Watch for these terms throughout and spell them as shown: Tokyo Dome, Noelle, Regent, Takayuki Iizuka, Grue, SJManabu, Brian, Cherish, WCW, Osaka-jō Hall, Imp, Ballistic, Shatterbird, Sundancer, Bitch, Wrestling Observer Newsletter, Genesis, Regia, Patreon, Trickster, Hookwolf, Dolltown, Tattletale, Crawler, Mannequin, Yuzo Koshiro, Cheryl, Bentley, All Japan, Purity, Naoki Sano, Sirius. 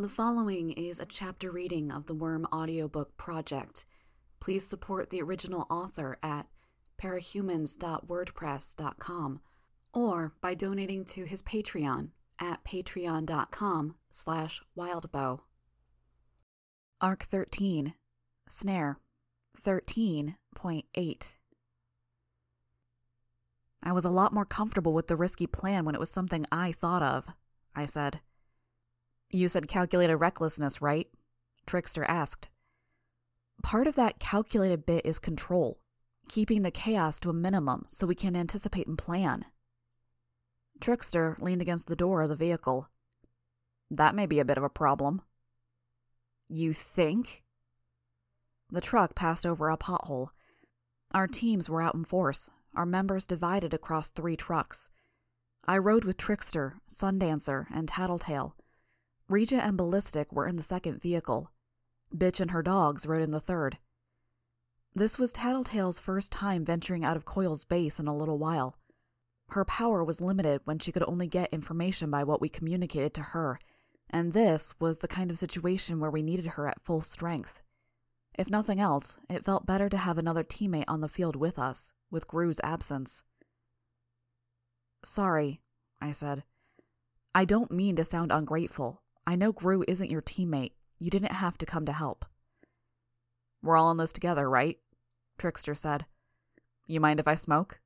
The following is a chapter reading of the Worm audiobook project. Please support the original author at parahumans.wordpress.com or by donating to his Patreon at patreon.com/wildbow. Arc 13, Snare, 13.8. I was a lot more comfortable with the risky plan when it was something I thought of, I said. You said calculated recklessness, right? Trickster asked. Part of that calculated bit is control, keeping the chaos to a minimum so we can anticipate and plan. Trickster leaned against the door of the vehicle. That may be a bit of a problem. You think? The truck passed over a pothole. Our teams were out in force, our members divided across 3 trucks. I rode with Trickster, Sundancer, and Tattletale. Regia and Ballistic were in the second vehicle. Bitch and her dogs rode in the third. This was Tattletale's first time venturing out of Coil's base in a little while. Her power was limited when she could only get information by what we communicated to her, and this was the kind of situation where we needed her at full strength. If nothing else, it felt better to have another teammate on the field with us, with Grue's absence. Sorry, I said. I don't mean to sound ungrateful. I know Grue isn't your teammate. You didn't have to come to help. We're all in this together, right? Trickster said. You mind if I smoke?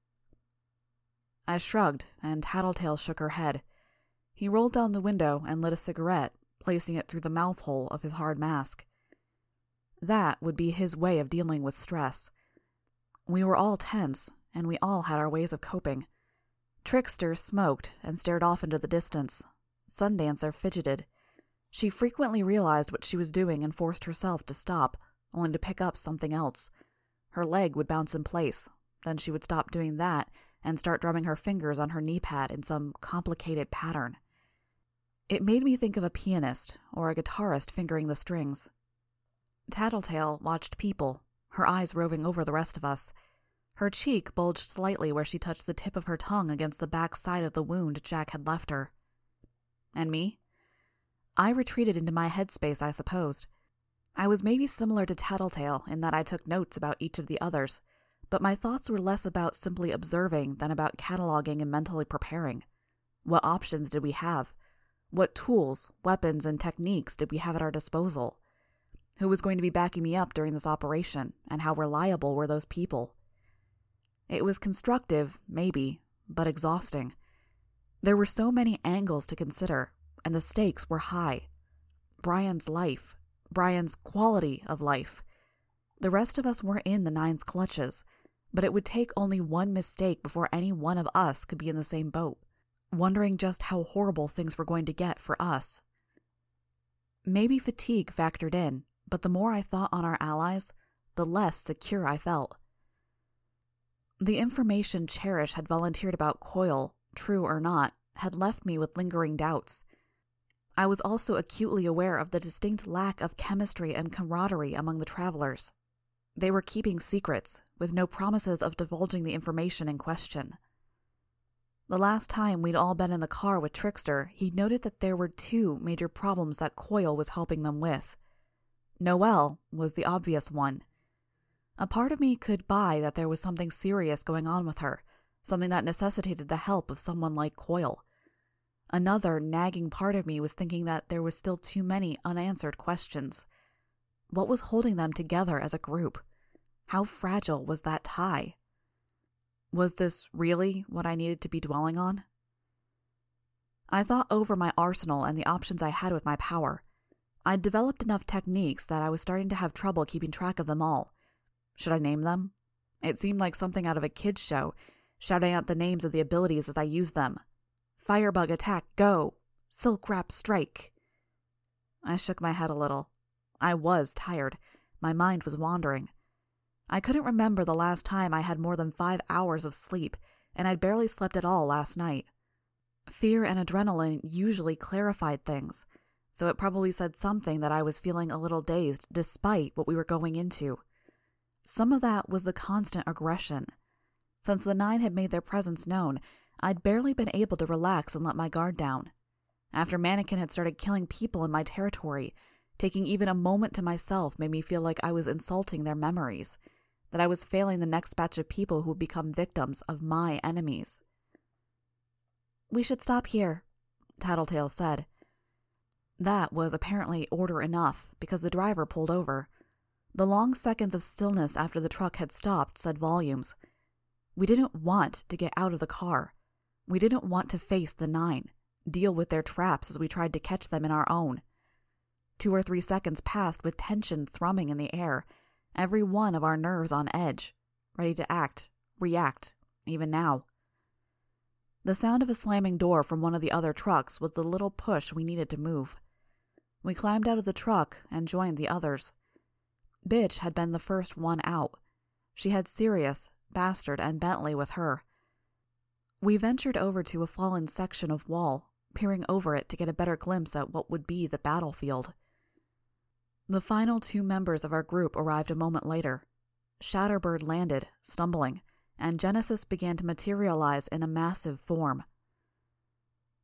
I shrugged, and Tattletale shook her head. He rolled down the window and lit a cigarette, placing it through the mouth hole of his hard mask. That would be his way of dealing with stress. We were all tense, and we all had our ways of coping. Trickster smoked and stared off into the distance. Sundancer fidgeted. She frequently realized what she was doing and forced herself to stop, only to pick up something else. Her leg would bounce in place, then she would stop doing that and start drumming her fingers on her knee pad in some complicated pattern. It made me think of a pianist or a guitarist fingering the strings. Tattletale watched people, her eyes roving over the rest of us. Her cheek bulged slightly where she touched the tip of her tongue against the back side of the wound Jack had left her. And me? I retreated into my headspace, I supposed. I was maybe similar to Tattletale in that I took notes about each of the others, but my thoughts were less about simply observing than about cataloging and mentally preparing. What options did we have? What tools, weapons, and techniques did we have at our disposal? Who was going to be backing me up during this operation, and how reliable were those people? It was constructive, maybe, but exhausting. There were so many angles to consider, and the stakes were high. Brian's life. Brian's quality of life. The rest of us were in the Nine's clutches, but it would take only one mistake before any one of us could be in the same boat, wondering just how horrible things were going to get for us. Maybe fatigue factored in, but the more I thought on our allies, the less secure I felt. The information Cherish had volunteered about Coil, true or not, had left me with lingering doubts. I was also acutely aware of the distinct lack of chemistry and camaraderie among the travelers. They were keeping secrets, with no promises of divulging the information in question. The last time we'd all been in the car with Trickster, he noted that there were 2 major problems that Coil was helping them with. Noelle was the obvious one. A part of me could buy that there was something serious going on with her, something that necessitated the help of someone like Coil. Another nagging part of me was thinking that there was still too many unanswered questions. What was holding them together as a group? How fragile was that tie? Was this really what I needed to be dwelling on? I thought over my arsenal and the options I had with my power. I'd developed enough techniques that I was starting to have trouble keeping track of them all. Should I name them? It seemed like something out of a kid's show, shouting out the names of the abilities as I used them. Firebug attack, go! Silk wrap, strike! I shook my head a little. I was tired. My mind was wandering. I couldn't remember the last time I had more than 5 hours of sleep, and I'd barely slept at all last night. Fear and adrenaline usually clarified things, so it probably said something that I was feeling a little dazed despite what we were going into. Some of that was the constant aggression. Since the Nine had made their presence known, I'd barely been able to relax and let my guard down. After Mannequin had started killing people in my territory, taking even a moment to myself made me feel like I was insulting their memories, that I was failing the next batch of people who would become victims of my enemies. "We should stop here," Tattletale said. That was apparently order enough, because the driver pulled over. The long seconds of stillness after the truck had stopped said volumes. We didn't want to get out of the car. We didn't want to face the nine, deal with their traps as we tried to catch them in our own. 2 or 3 seconds passed with tension thrumming in the air, every one of our nerves on edge, ready to act, react, even now. The sound of a slamming door from one of the other trucks was the little push we needed to move. We climbed out of the truck and joined the others. Bitch had been the first one out. She had Sirius, Bastard, and Bentley with her. We ventured over to a fallen section of wall, peering over it to get a better glimpse at what would be the battlefield. The final 2 members of our group arrived a moment later. Shatterbird landed, stumbling, and Genesis began to materialize in a massive form.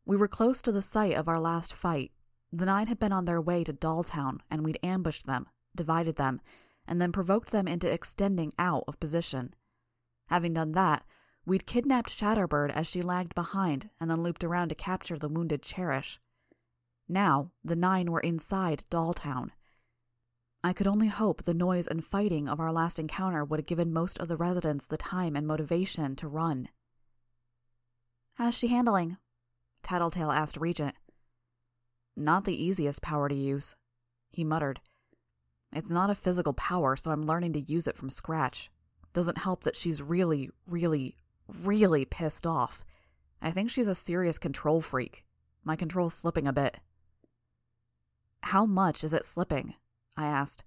We were close to the site of our last fight. The 9 had been on their way to Dolltown, and we'd ambushed them, divided them, and then provoked them into extending out of position. Having done that, we'd kidnapped Shatterbird as she lagged behind and then looped around to capture the wounded Cherish. Now, the 9 were inside Dolltown. I could only hope the noise and fighting of our last encounter would have given most of the residents the time and motivation to run. "How's she handling?" Tattletale asked Regent. "Not the easiest power to use," he muttered. "It's not a physical power, so I'm learning to use it from scratch. Doesn't help that she's really, really, really pissed off. I think she's a serious control freak. My control's slipping a bit." "How much is it slipping?" I asked.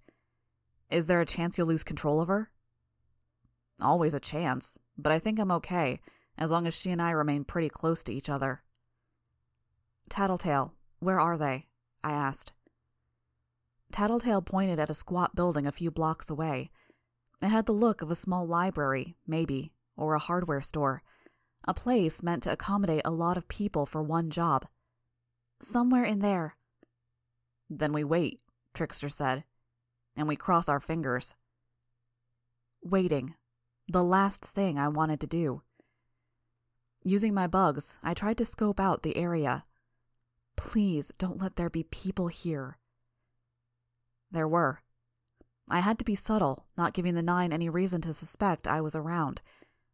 "Is there a chance you'll lose control of her?" "Always a chance, but I think I'm okay, as long as she and I remain pretty close to each other." "Tattletale, where are they?" I asked. Tattletale pointed at a squat building a few blocks away. It had the look of a small library, maybe, or a hardware store, a place meant to accommodate a lot of people for one job. "Somewhere in there." "Then we wait," Trickster said, "and we cross our fingers." Waiting, the last thing I wanted to do. Using my bugs, I tried to scope out the area. Please don't let there be people here. There were. I had to be subtle, not giving the 9 any reason to suspect I was around.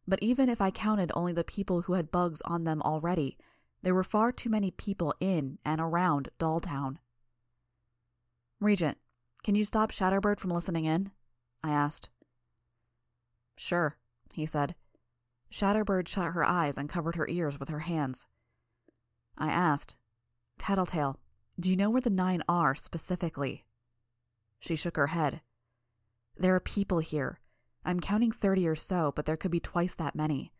But even if I counted only the people who had bugs on them already, there were far too many people in and around Dolltown. "Regent, can you stop Shatterbird from listening in?" I asked. "Sure," he said. Shatterbird shut her eyes and covered her ears with her hands. I asked, "Tattletale, do you know where the 9 are specifically?" She shook her head. "There are people here. I'm counting 30 or so, but there could be twice that many.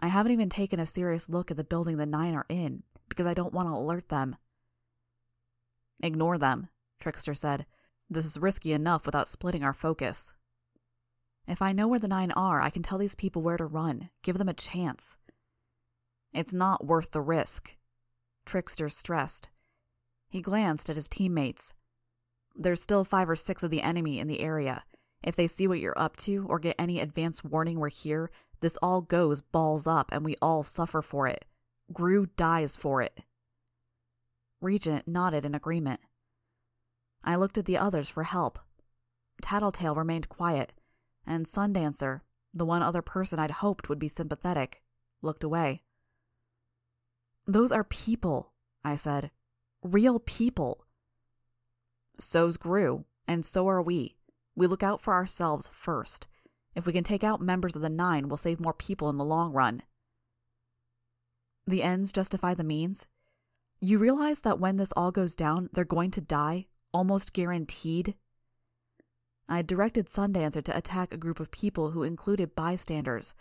I haven't even taken a serious look at the building the 9 are in, because I don't want to alert them." "Ignore them," Trickster said. "This is risky enough without splitting our focus." "If I know where the 9 are, I can tell these people where to run, give them a chance." "It's not worth the risk," Trickster stressed. He glanced at his teammates. "There's still 5 or 6 of the enemy in the area. If they see what you're up to or get any advance warning we're here, this all goes balls up and we all suffer for it. Grue dies for it." Regent nodded in agreement. I looked at the others for help. Tattletale remained quiet, and Sundancer, the one other person I'd hoped would be sympathetic, looked away. "Those are people," I said. "Real people." "So's Grue, and so are we. We look out for ourselves first. If we can take out members of the 9, we'll save more people in the long run." "The ends justify the means? You realize that when this all goes down, they're going to die, almost guaranteed?" I directed Sundancer to attack a group of people who included bystanders,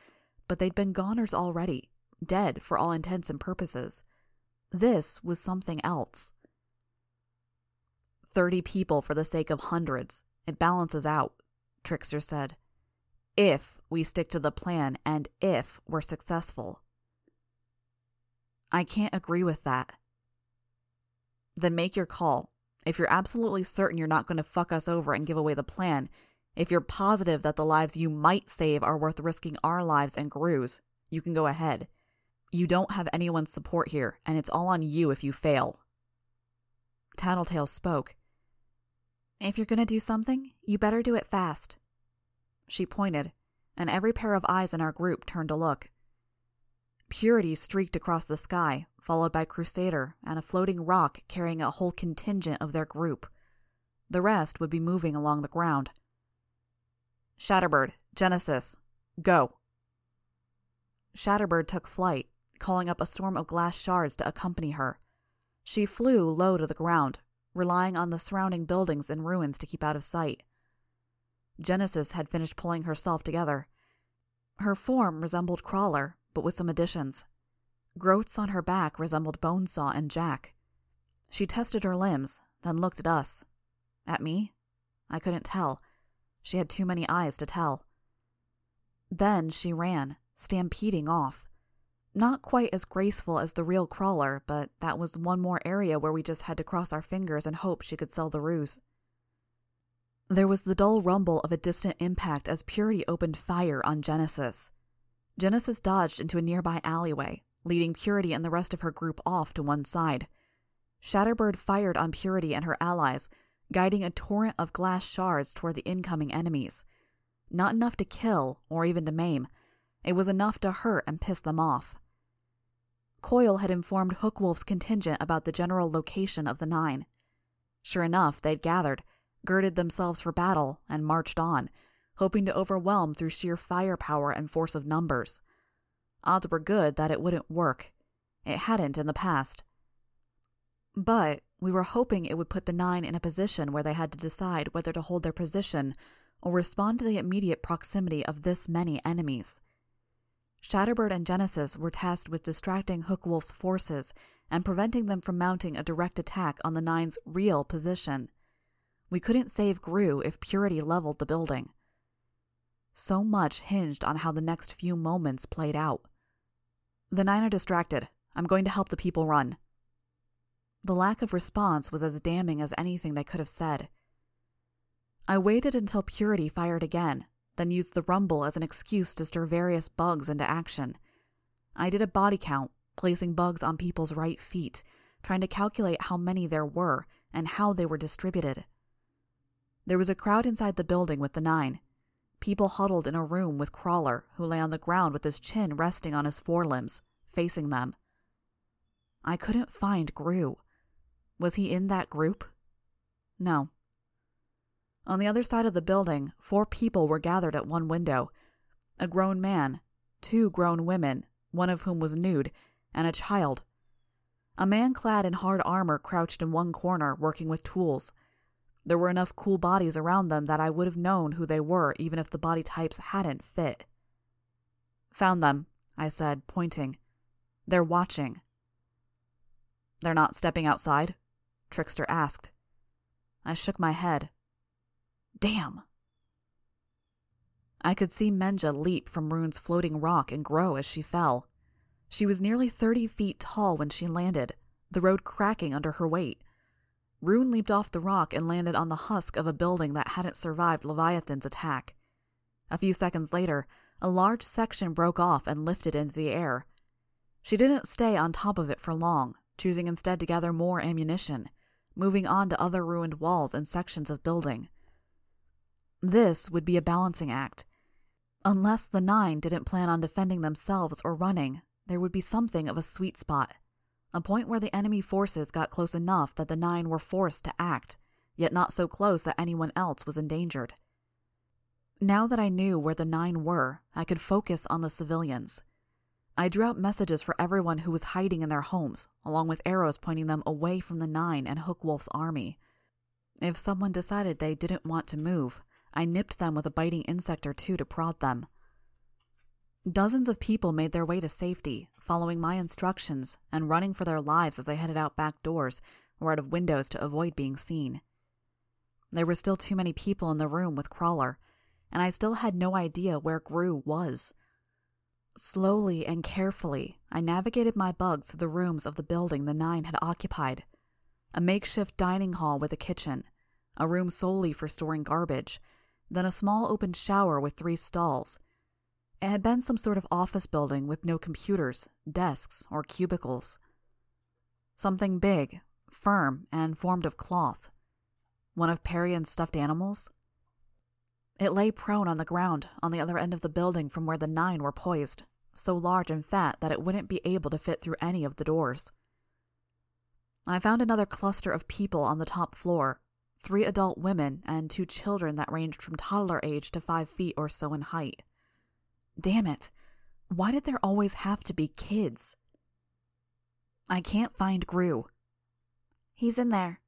but they'd been goners already, dead for all intents and purposes. This was something else. 30 people for the sake of hundreds. It balances out," Trickster said. "If we stick to the plan and if we're successful." "I can't agree with that." Then make your call. If you're absolutely certain you're not going to fuck us over and give away the plan, if you're positive that the lives you might save are worth risking our lives and Grue's, you can go ahead. You don't have anyone's support here, and it's all on you if you fail. Tattletale spoke. If you're going to do something, you better do it fast. She pointed, and every pair of eyes in our group turned to look. Purity streaked across the sky, followed by Crusader and a floating rock carrying a whole contingent of their group. The rest would be moving along the ground. Shatterbird, Genesis, go. Shatterbird took flight, calling up a storm of glass shards to accompany her. She flew low to the ground, relying on the surrounding buildings and ruins to keep out of sight. Genesis had finished pulling herself together. Her form resembled Crawler, but with some additions. Growths on her back resembled Bonesaw and Jack. She tested her limbs, then looked at us. At me? I couldn't tell. She had too many eyes to tell. Then she ran, stampeding off. Not quite as graceful as the real Crawler, but that was one more area where we just had to cross our fingers and hope she could sell the ruse. There was the dull rumble of a distant impact as Purity opened fire on Genesis. Genesis dodged into a nearby alleyway, leading Purity and the rest of her group off to one side. Shatterbird fired on Purity and her allies, guiding a torrent of glass shards toward the incoming enemies. Not enough to kill, or even to maim. It was enough to hurt and piss them off. Coyle had informed Hookwolf's contingent about the general location of the nine. Sure enough, they'd gathered, girded themselves for battle, and marched on, hoping to overwhelm through sheer firepower and force of numbers. Odds were good that it wouldn't work. It hadn't in the past. But we were hoping it would put the nine in a position where they had to decide whether to hold their position or respond to the immediate proximity of this many enemies. Shatterbird and Genesis were tasked with distracting Hookwolf's forces and preventing them from mounting a direct attack on the nine's real position. We couldn't save Grue if Purity leveled the building. So much hinged on how the next few moments played out. The nine are distracted. I'm going to help the people run. The lack of response was as damning as anything they could have said. I waited until Purity fired again, then used the rumble as an excuse to stir various bugs into action. I did a body count, placing bugs on people's right feet, trying to calculate how many there were and how they were distributed. There was a crowd inside the building with the nine. People huddled in a room with Crawler, who lay on the ground with his chin resting on his forelimbs, facing them. I couldn't find Grue. Was he in that group? No. On the other side of the building, 4 people were gathered at one window. A grown man, 2 grown women, one of whom was nude, and a child. A man clad in hard armor crouched in one corner, working with tools. There were enough cool bodies around them that I would have known who they were even if the body types hadn't fit. Found them, I said, pointing. They're watching. They're not stepping outside? Trickster asked. I shook my head. Damn. I could see Menja leap from Rune's floating rock and grow as she fell. She was nearly 30 feet tall when she landed, the road cracking under her weight. Rune leaped off the rock and landed on the husk of a building that hadn't survived Leviathan's attack. A few seconds later, a large section broke off and lifted into the air. She didn't stay on top of it for long, choosing instead to gather more ammunition, moving on to other ruined walls and sections of building. This would be a balancing act. Unless the nine didn't plan on defending themselves or running, there would be something of a sweet spot. A point where the enemy forces got close enough that the nine were forced to act, yet not so close that anyone else was endangered. Now that I knew where the nine were, I could focus on the civilians. I drew out messages for everyone who was hiding in their homes, along with arrows pointing them away from the nine and Hookwolf's army. If someone decided they didn't want to move, I nipped them with a biting insect or two to prod them. Dozens of people made their way to safety, following my instructions and running for their lives as they headed out back doors or out of windows to avoid being seen. There were still too many people in the room with Crawler, and I still had no idea where Grue was. Slowly and carefully, I navigated my bugs to the rooms of the building the nine had occupied. a makeshift dining hall with a kitchen, a room solely for storing garbage, then a small open shower with 3 stalls. It had been some sort of office building with no computers, desks, or cubicles. Something big, firm, and formed of cloth. One of Parian's stuffed animals? It lay prone on the ground on the other end of the building from where the 9 were poised, so large and fat that it wouldn't be able to fit through any of the doors. I found another cluster of people on the top floor, 3 adult women and 2 children that ranged from toddler age to 5 feet or so in height. Damn it, why did there always have to be kids? I can't find Grue. He's in there,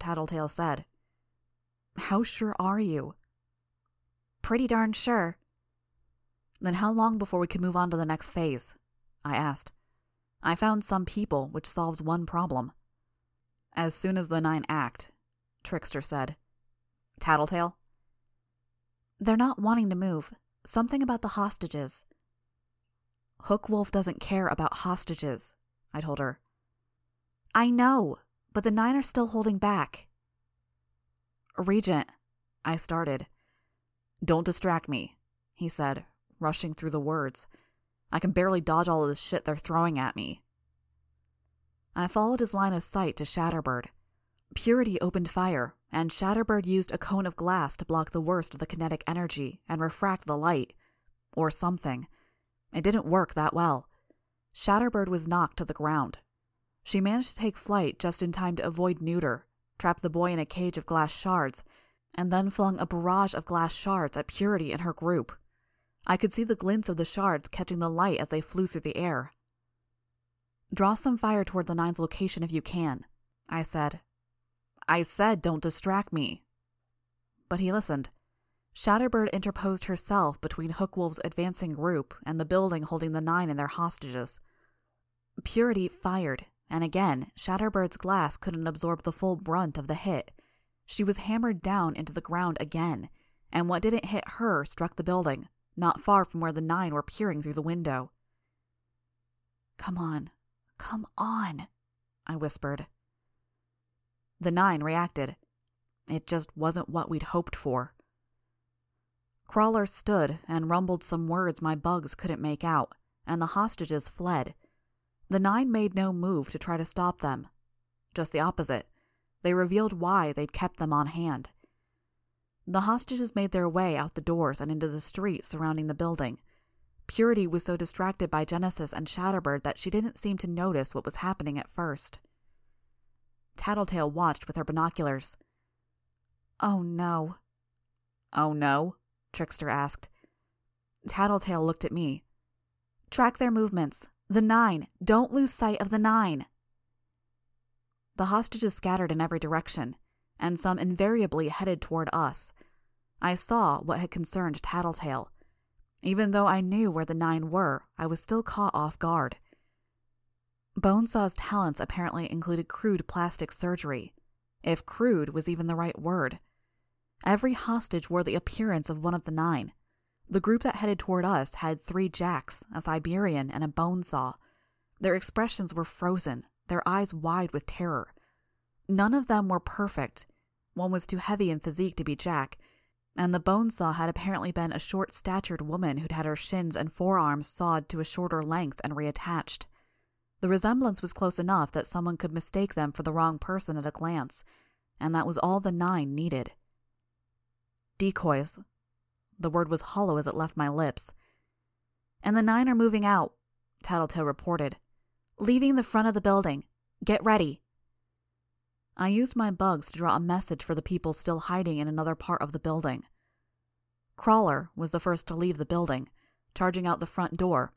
Tattletale said. How sure are you? Pretty darn sure. Then how long before we could move on to the next phase? I asked. I found some people, which solves one problem. As soon as the 9 act, Trickster said. Tattletale? They're not wanting to move. Something about the hostages. Hookwolf doesn't care about hostages, I told her. I know, but the 9 are still holding back. Regent, I started. Don't distract me, he said, rushing through the words. I can barely dodge all of this shit they're throwing at me. I followed his line of sight to Shatterbird. Purity opened fire, and Shatterbird used a cone of glass to block the worst of the kinetic energy and refract the light. Or something. It didn't work that well. Shatterbird was knocked to the ground. She managed to take flight just in time to avoid Neuter, trapped the boy in a cage of glass shards, and then flung a barrage of glass shards at Purity and her group. I could see the glints of the shards catching the light as they flew through the air. Draw some fire toward the 9's location if you can, I said. I said don't distract me. But he listened. Shatterbird interposed herself between Hookwolf's advancing group and the building holding the 9 and their hostages. Purity fired, and again, Shatterbird's glass couldn't absorb the full brunt of the hit. She was hammered down into the ground again, and what didn't hit her struck the building, not far from where the 9 were peering through the window. Come on, come on, I whispered. The 9 reacted. It just wasn't what we'd hoped for. Crawler stood and rumbled some words my bugs couldn't make out, and the hostages fled. The 9 made no move to try to stop them. Just the opposite. They revealed why they'd kept them on hand. The hostages made their way out the doors and into the street surrounding the building. Purity was so distracted by Genesis and Shatterbird that she didn't seem to notice what was happening at first. Tattletale watched with her binoculars. Oh no. Oh no? Trickster asked. Tattletale looked at me. Track their movements. The 9. Don't lose sight of the 9. The hostages scattered in every direction, and some invariably headed toward us. I saw what had concerned Tattletale. Even though I knew where the 9 were, I was still caught off guard. Bonesaw's talents apparently included crude plastic surgery, if crude was even the right word. Every hostage wore the appearance of one of the 9. The group that headed toward us had 3 Jacks, a Siberian, and a Bonesaw. Their expressions were frozen, their eyes wide with terror. None of them were perfect. One was too heavy in physique to be Jack, and the Bonesaw had apparently been a short-statured woman who'd had her shins and forearms sawed to a shorter length and reattached. The resemblance was close enough that someone could mistake them for the wrong person at a glance, and that was all the 9 needed. Decoys. The word was hollow as it left my lips. And the 9 are moving out, Tattletale reported. Leaving the front of the building. Get ready. I used my bugs to draw a message for the people still hiding in another part of the building. Crawler was the first to leave the building, charging out the front door,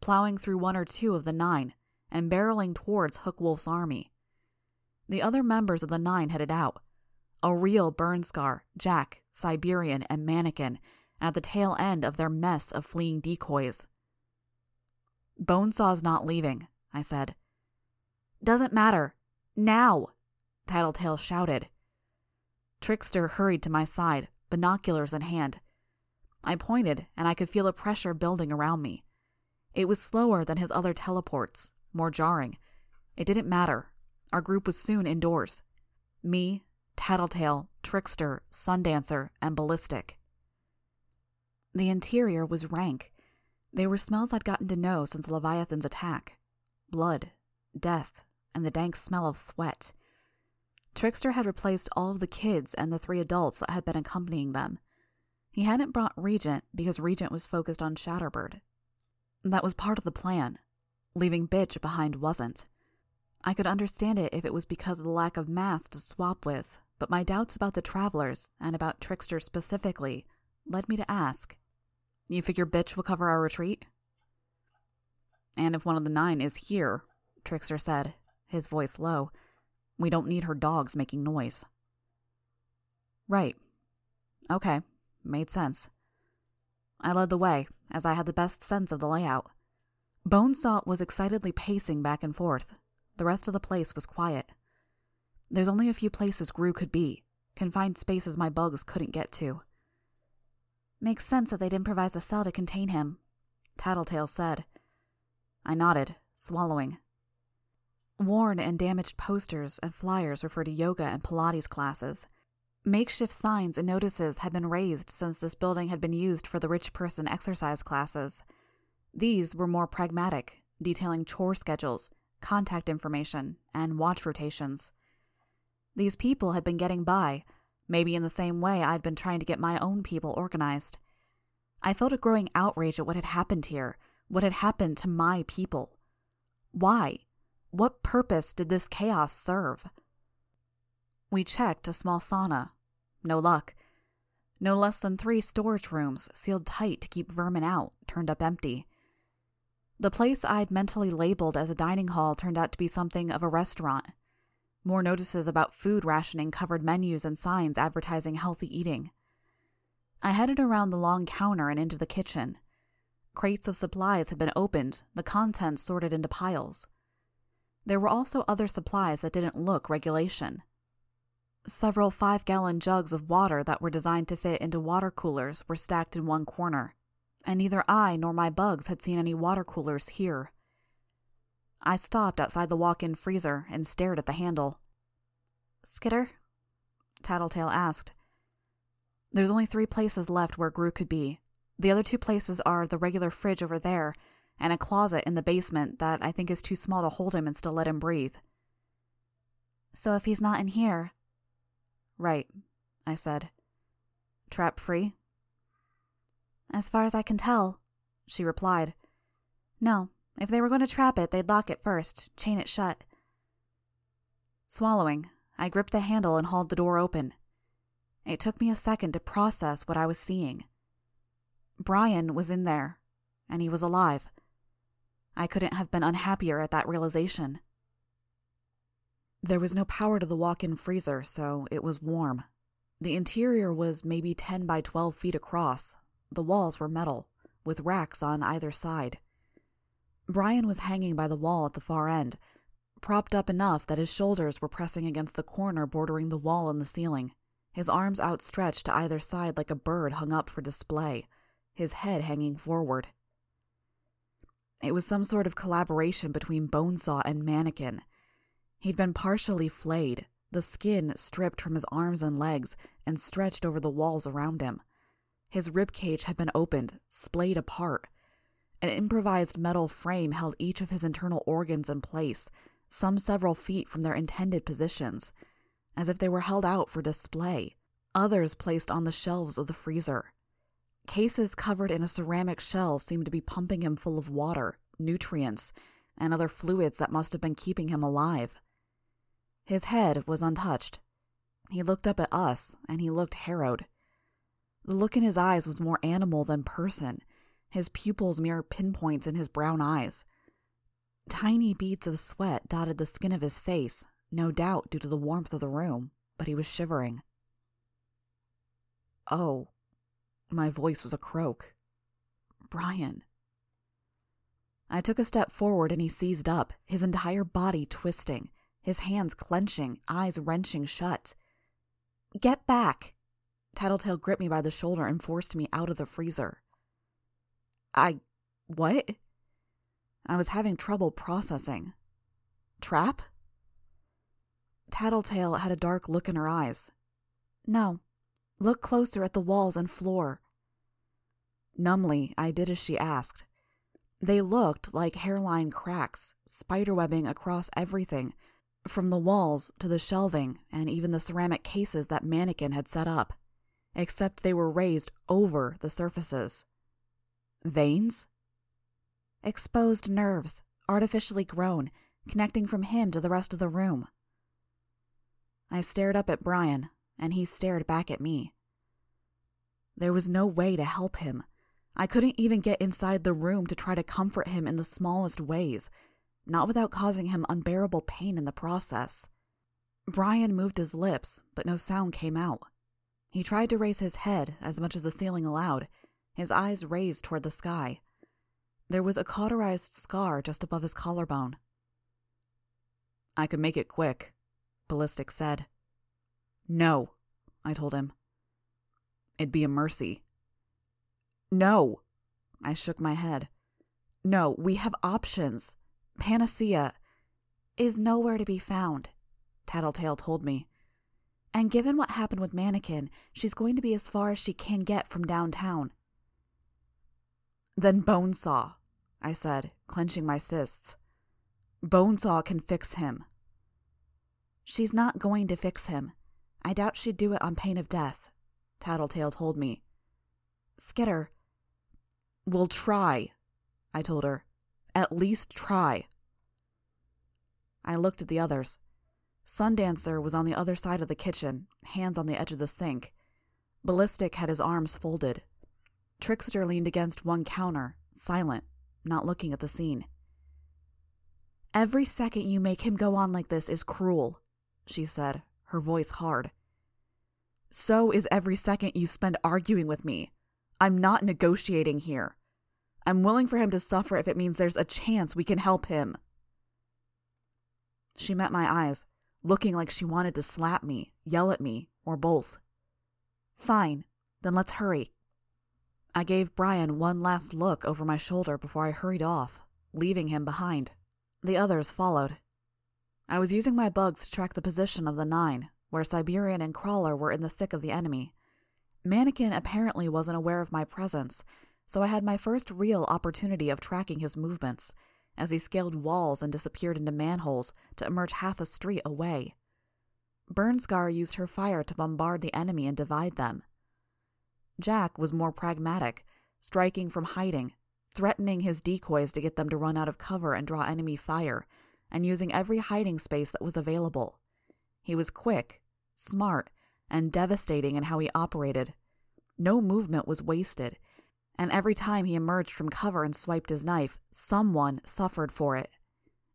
plowing through 1 or 2 of the 9, and barreling towards Hookwolf's army. The other members of the 9 headed out. A real Burnscar, Jack, Siberian, and Mannequin at the tail end of their mess of fleeing decoys. Bonesaw's not leaving, I said. Doesn't matter. Now! Tattletale shouted. Trickster hurried to my side, binoculars in hand. I pointed, and I could feel a pressure building around me. It was slower than his other teleports, more jarring. It didn't matter. Our group was soon indoors. Me, Tattletale, Trickster, Sundancer, and Ballistic. The interior was rank. They were smells I'd gotten to know since Leviathan's attack. Blood, death, and the dank smell of sweat. Trickster had replaced all of the kids and the 3 adults that had been accompanying them. He hadn't brought Regent because Regent was focused on Shatterbird. That was part of the plan. Leaving Bitch behind wasn't. I could understand it if it was because of the lack of mass to swap with, but my doubts about the Travelers, and about Trickster specifically, led me to ask, "You figure Bitch will cover our retreat?" "And if one of the 9 is here," Trickster said, his voice low, "we don't need her dogs making noise." Right. Okay. Made sense. I led the way, as I had the best sense of the layout. Bonesaw was excitedly pacing back and forth. The rest of the place was quiet. There's only a few places Grue could be, confined spaces my bugs couldn't get to. "Makes sense that they'd improvise a cell to contain him," Tattletale said. I nodded, swallowing. Worn and damaged posters and flyers refer to yoga and Pilates classes. Makeshift signs and notices had been raised since this building had been used for the rich person exercise classes. These were more pragmatic, detailing chore schedules, contact information, and watch rotations. These people had been getting by, maybe in the same way I'd been trying to get my own people organized. I felt a growing outrage at what had happened here, what had happened to my people. Why? What purpose did this chaos serve? We checked a small sauna. No luck. No less than 3 storage rooms, sealed tight to keep vermin out, turned up empty. The place I'd mentally labeled as a dining hall turned out to be something of a restaurant. More notices about food rationing covered menus and signs advertising healthy eating. I headed around the long counter and into the kitchen. Crates of supplies had been opened, the contents sorted into piles. There were also other supplies that didn't look regulation. Several 5-gallon jugs of water that were designed to fit into water coolers were stacked in one corner, and neither I nor my bugs had seen any water coolers here. I stopped outside the walk-in freezer and stared at the handle. "Skitter?" Tattletale asked. "There's only 3 places left where Grue could be. The other 2 places are the regular fridge over there, and a closet in the basement that I think is too small to hold him and still let him breathe." "So if he's not in here..." "Right," I said. "Trap-free?" "As far as I can tell," she replied. "No, if they were going to trap it, they'd lock it first, chain it shut." Swallowing, I gripped the handle and hauled the door open. It took me a second to process what I was seeing. Brian was in there, and he was alive. I couldn't have been unhappier at that realization. There was no power to the walk-in freezer, so it was warm. The interior was maybe 10 by 12 feet across. The walls were metal, with racks on either side. Brian was hanging by the wall at the far end, propped up enough that his shoulders were pressing against the corner bordering the wall and the ceiling, his arms outstretched to either side like a bird hung up for display, his head hanging forward. It was some sort of collaboration between Bonesaw and Mannequin. He'd been partially flayed, the skin stripped from his arms and legs and stretched over the walls around him. His ribcage had been opened, splayed apart. An improvised metal frame held each of his internal organs in place, some several feet from their intended positions, as if they were held out for display, others placed on the shelves of the freezer. Cases covered in a ceramic shell seemed to be pumping him full of water, nutrients, and other fluids that must have been keeping him alive. His head was untouched. He looked up at us, and he looked harrowed. The look in his eyes was more animal than person. His pupils mirrored pinpoints in his brown eyes. Tiny beads of sweat dotted the skin of his face, no doubt due to the warmth of the room, but he was shivering. "Oh." My voice was a croak. "Brian." I took a step forward and he seized up, his entire body twisting, his hands clenching, eyes wrenching shut. "Get back!" Tattletale gripped me by the shoulder and forced me out of the freezer. What? I was having trouble processing. Trap? Tattletale had a dark look in her eyes. No. Look closer at the walls and floor. Numbly, I did as she asked. They looked like hairline cracks, spiderwebbing across everything, from the walls to the shelving and even the ceramic cases that Mannequin had set up, except they were raised over the surfaces. Veins? Exposed nerves, artificially grown, connecting from him to the rest of the room. I stared up at Brian, and he stared back at me. There was no way to help him. I couldn't even get inside the room to try to comfort him in the smallest ways, not without causing him unbearable pain in the process. Brian moved his lips, but no sound came out. He tried to raise his head as much as the ceiling allowed, his eyes raised toward the sky. There was a cauterized scar just above his collarbone. I could make it quick, Ballistic said. No, I told him. It'd be a mercy. No, I shook my head. No, we have options. Panacea is nowhere to be found, Tattletale told me. And given what happened with Mannequin, she's going to be as far as she can get from downtown. Then Bonesaw, I said, clenching my fists. Bonesaw can fix him. She's not going to fix him. I doubt she'd do it on pain of death, Tattletale told me. Skitter. We'll try, I told her. At least try. I looked at the others. Sundancer was on the other side of the kitchen, hands on the edge of the sink. Ballistic had his arms folded. Trickster leaned against one counter, silent, not looking at the scene. Every second you make him go on like this is cruel, she said, her voice hard. So is every second you spend arguing with me. I'm not negotiating here. I'm willing for him to suffer if it means there's a chance we can help him. She met my eyes, looking like she wanted to slap me, yell at me, or both. Fine, then let's hurry. I gave Brian one last look over my shoulder before I hurried off, leaving him behind. The others followed. I was using my bugs to track the position of the 9, where Siberian and Crawler were in the thick of the enemy. Mannequin apparently wasn't aware of my presence, so I had my first real opportunity of tracking his movements, as he scaled walls and disappeared into manholes to emerge half a street away. Burnscar used her fire to bombard the enemy and divide them. Jack was more pragmatic, striking from hiding, threatening his decoys to get them to run out of cover and draw enemy fire, and using every hiding space that was available. He was quick, smart, and devastating in how he operated. No movement was wasted, and every time he emerged from cover and swiped his knife, someone suffered for it.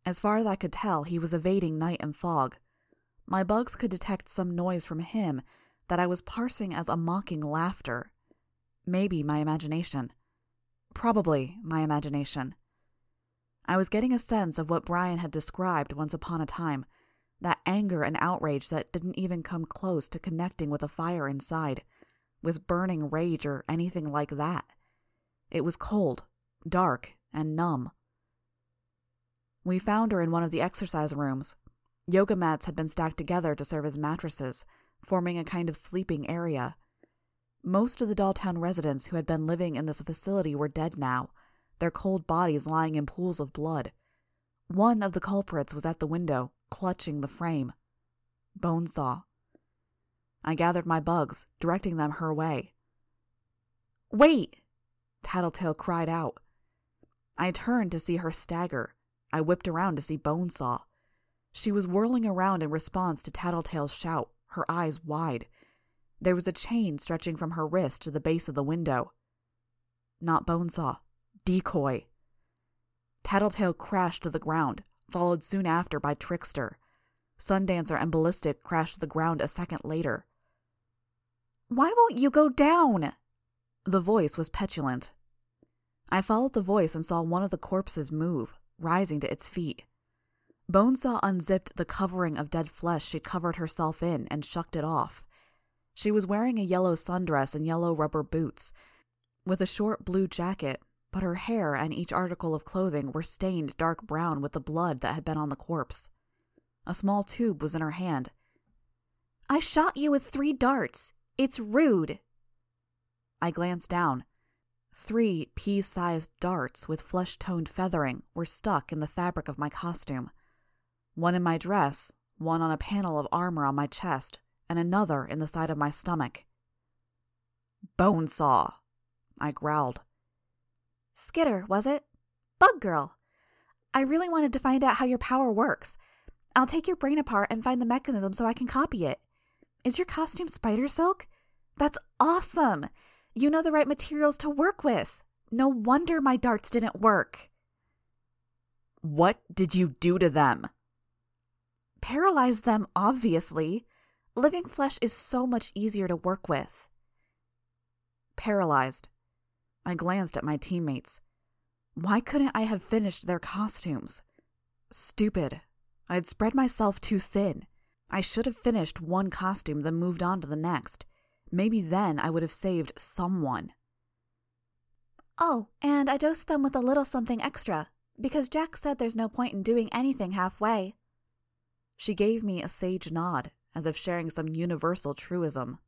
As far as I could tell, he was evading night and fog. My bugs could detect some noise from him that I was parsing as a mocking laughter. Maybe my imagination. Probably my imagination. I was getting a sense of what Brian had described once upon a time, that anger and outrage that didn't even come close to connecting with a fire inside, with burning rage or anything like that. It was cold, dark, and numb. We found her in one of the exercise rooms. Yoga mats had been stacked together to serve as mattresses, forming a kind of sleeping area. Most of the Dolltown residents who had been living in this facility were dead now, their cold bodies lying in pools of blood. One of the culprits was at the window, clutching the frame. Bonesaw. I gathered my bugs, directing them her way. Wait! Tattletale cried out. I turned to see her stagger. I whipped around to see Bonesaw. She was whirling around in response to Tattletale's shout, her eyes wide. There was a chain stretching from her wrist to the base of the window. Not Bonesaw. Decoy. Tattletale crashed to the ground, followed soon after by Trickster. Sundancer and Ballistic crashed to the ground a second later. Why won't you go down? The voice was petulant. I followed the voice and saw one of the corpses move, rising to its feet. Bonesaw unzipped the covering of dead flesh she covered herself in and shucked it off. She was wearing a yellow sundress and yellow rubber boots, with a short blue jacket, but her hair and each article of clothing were stained dark brown with the blood that had been on the corpse. A small tube was in her hand. "I shot you with 3 darts. It's rude." I glanced down. 3 pea-sized darts with flesh-toned feathering were stuck in the fabric of my costume. 1 in my dress, 1 on a panel of armor on my chest, and another in the side of my stomach. "Bonesaw," I growled. "Skitter, was it? Bug girl. I really wanted to find out how your power works. I'll take your brain apart and find the mechanism so I can copy it. Is your costume spider silk? That's awesome! You know the right materials to work with. No wonder my darts didn't work." "What did you do to them?" "Paralyzed them, obviously. Living flesh is so much easier to work with." Paralyzed. I glanced at my teammates. Why couldn't I have finished their costumes? Stupid. I'd spread myself too thin. I should have finished 1 costume, then moved on to the next. Maybe then I would have saved someone. "Oh, and I dosed them with a little something extra, because Jack said there's no point in doing anything halfway." She gave me a sage nod, as if sharing some universal truism.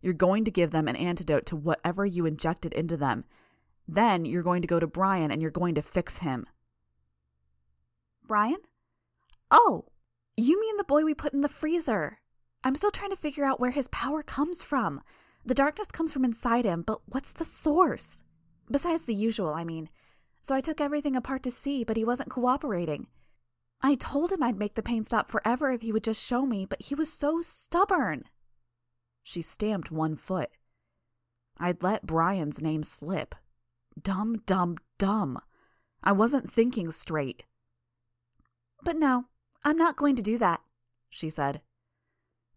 "You're going to give them an antidote to whatever you injected into them. Then you're going to go to Brian and you're going to fix him." "Brian? Oh, you mean the boy we put in the freezer. I'm still trying to figure out where his power comes from. The darkness comes from inside him, but what's the source? Besides the usual, I mean. So I took everything apart to see, but he wasn't cooperating. I told him I'd make the pain stop forever if he would just show me, but he was so stubborn." She stamped 1 foot. I'd let Brian's name slip. Dumb, dumb, dumb. I wasn't thinking straight. "But no, I'm not going to do that," she said.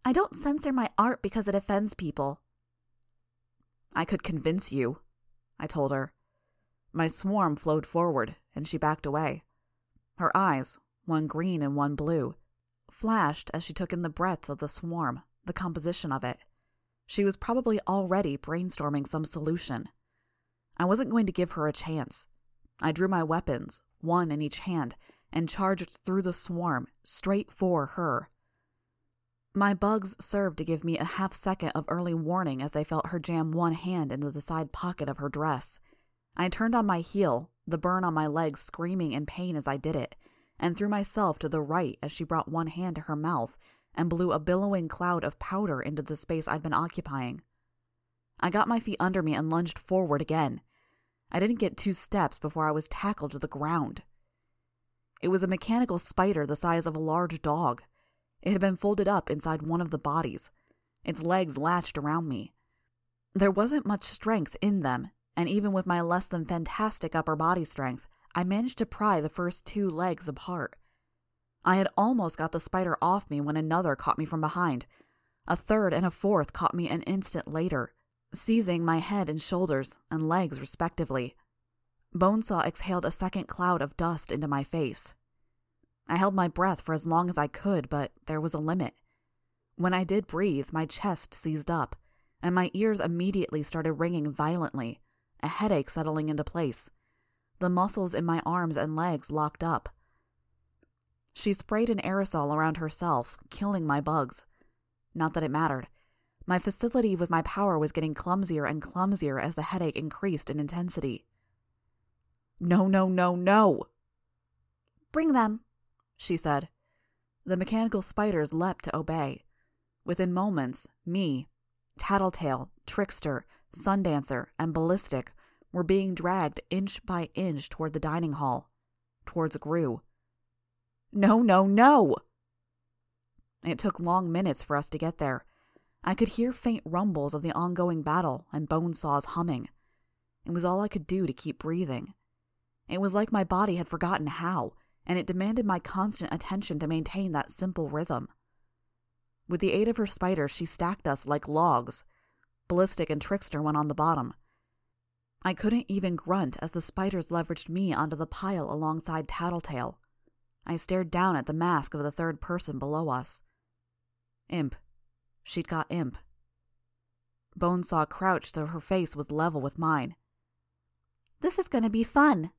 "I don't censor my art because it offends people." "I could convince you," I told her. My swarm flowed forward, and she backed away. Her eyes, 1 green and 1 blue, flashed as she took in the breadth of the swarm, the composition of it. She was probably already brainstorming some solution. I wasn't going to give her a chance. I drew my weapons, 1 in each hand, and charged through the swarm, straight for her. My bugs served to give me a half-second of early warning as they felt her jam 1 hand into the side pocket of her dress. I turned on my heel, the burn on my leg screaming in pain as I did it, and threw myself to the right as she brought 1 hand to her mouth and blew a billowing cloud of powder into the space I'd been occupying. I got my feet under me and lunged forward again. I didn't get 2 steps before I was tackled to the ground. It was a mechanical spider the size of a large dog. It had been folded up inside 1 of the bodies. Its legs latched around me. There wasn't much strength in them, and even with my less than fantastic upper body strength, I managed to pry the first 2 legs apart. I had almost got the spider off me when another caught me from behind. A third and a fourth caught me an instant later, seizing my head and shoulders and legs respectively. Bonesaw exhaled a second cloud of dust into my face. I held my breath for as long as I could, but there was a limit. When I did breathe, my chest seized up, and my ears immediately started ringing violently, a headache settling into place. The muscles in my arms and legs locked up. She sprayed an aerosol around herself, killing my bugs. Not that it mattered. My facility with my power was getting clumsier and clumsier as the headache increased in intensity. "No, no, no, no!" "Bring them," she said. The mechanical spiders leapt to obey. Within moments, me, Tattletale, Trickster, Sundancer, and Ballistic were being dragged inch by inch toward the dining hall, towards Grue. "No, no, no!" It took long minutes for us to get there. I could hear faint rumbles of the ongoing battle and Bonesaw's humming. It was all I could do to keep breathing. It was like my body had forgotten how, and it demanded my constant attention to maintain that simple rhythm. With the aid of her spiders, she stacked us like logs. Ballistic and Trickster went on the bottom. I couldn't even grunt as the spiders leveraged me onto the pile alongside Tattletale. I stared down at the mask of the third person below us. Imp. She'd got Imp. Bonesaw crouched so her face was level with mine. "This is going to be fun,"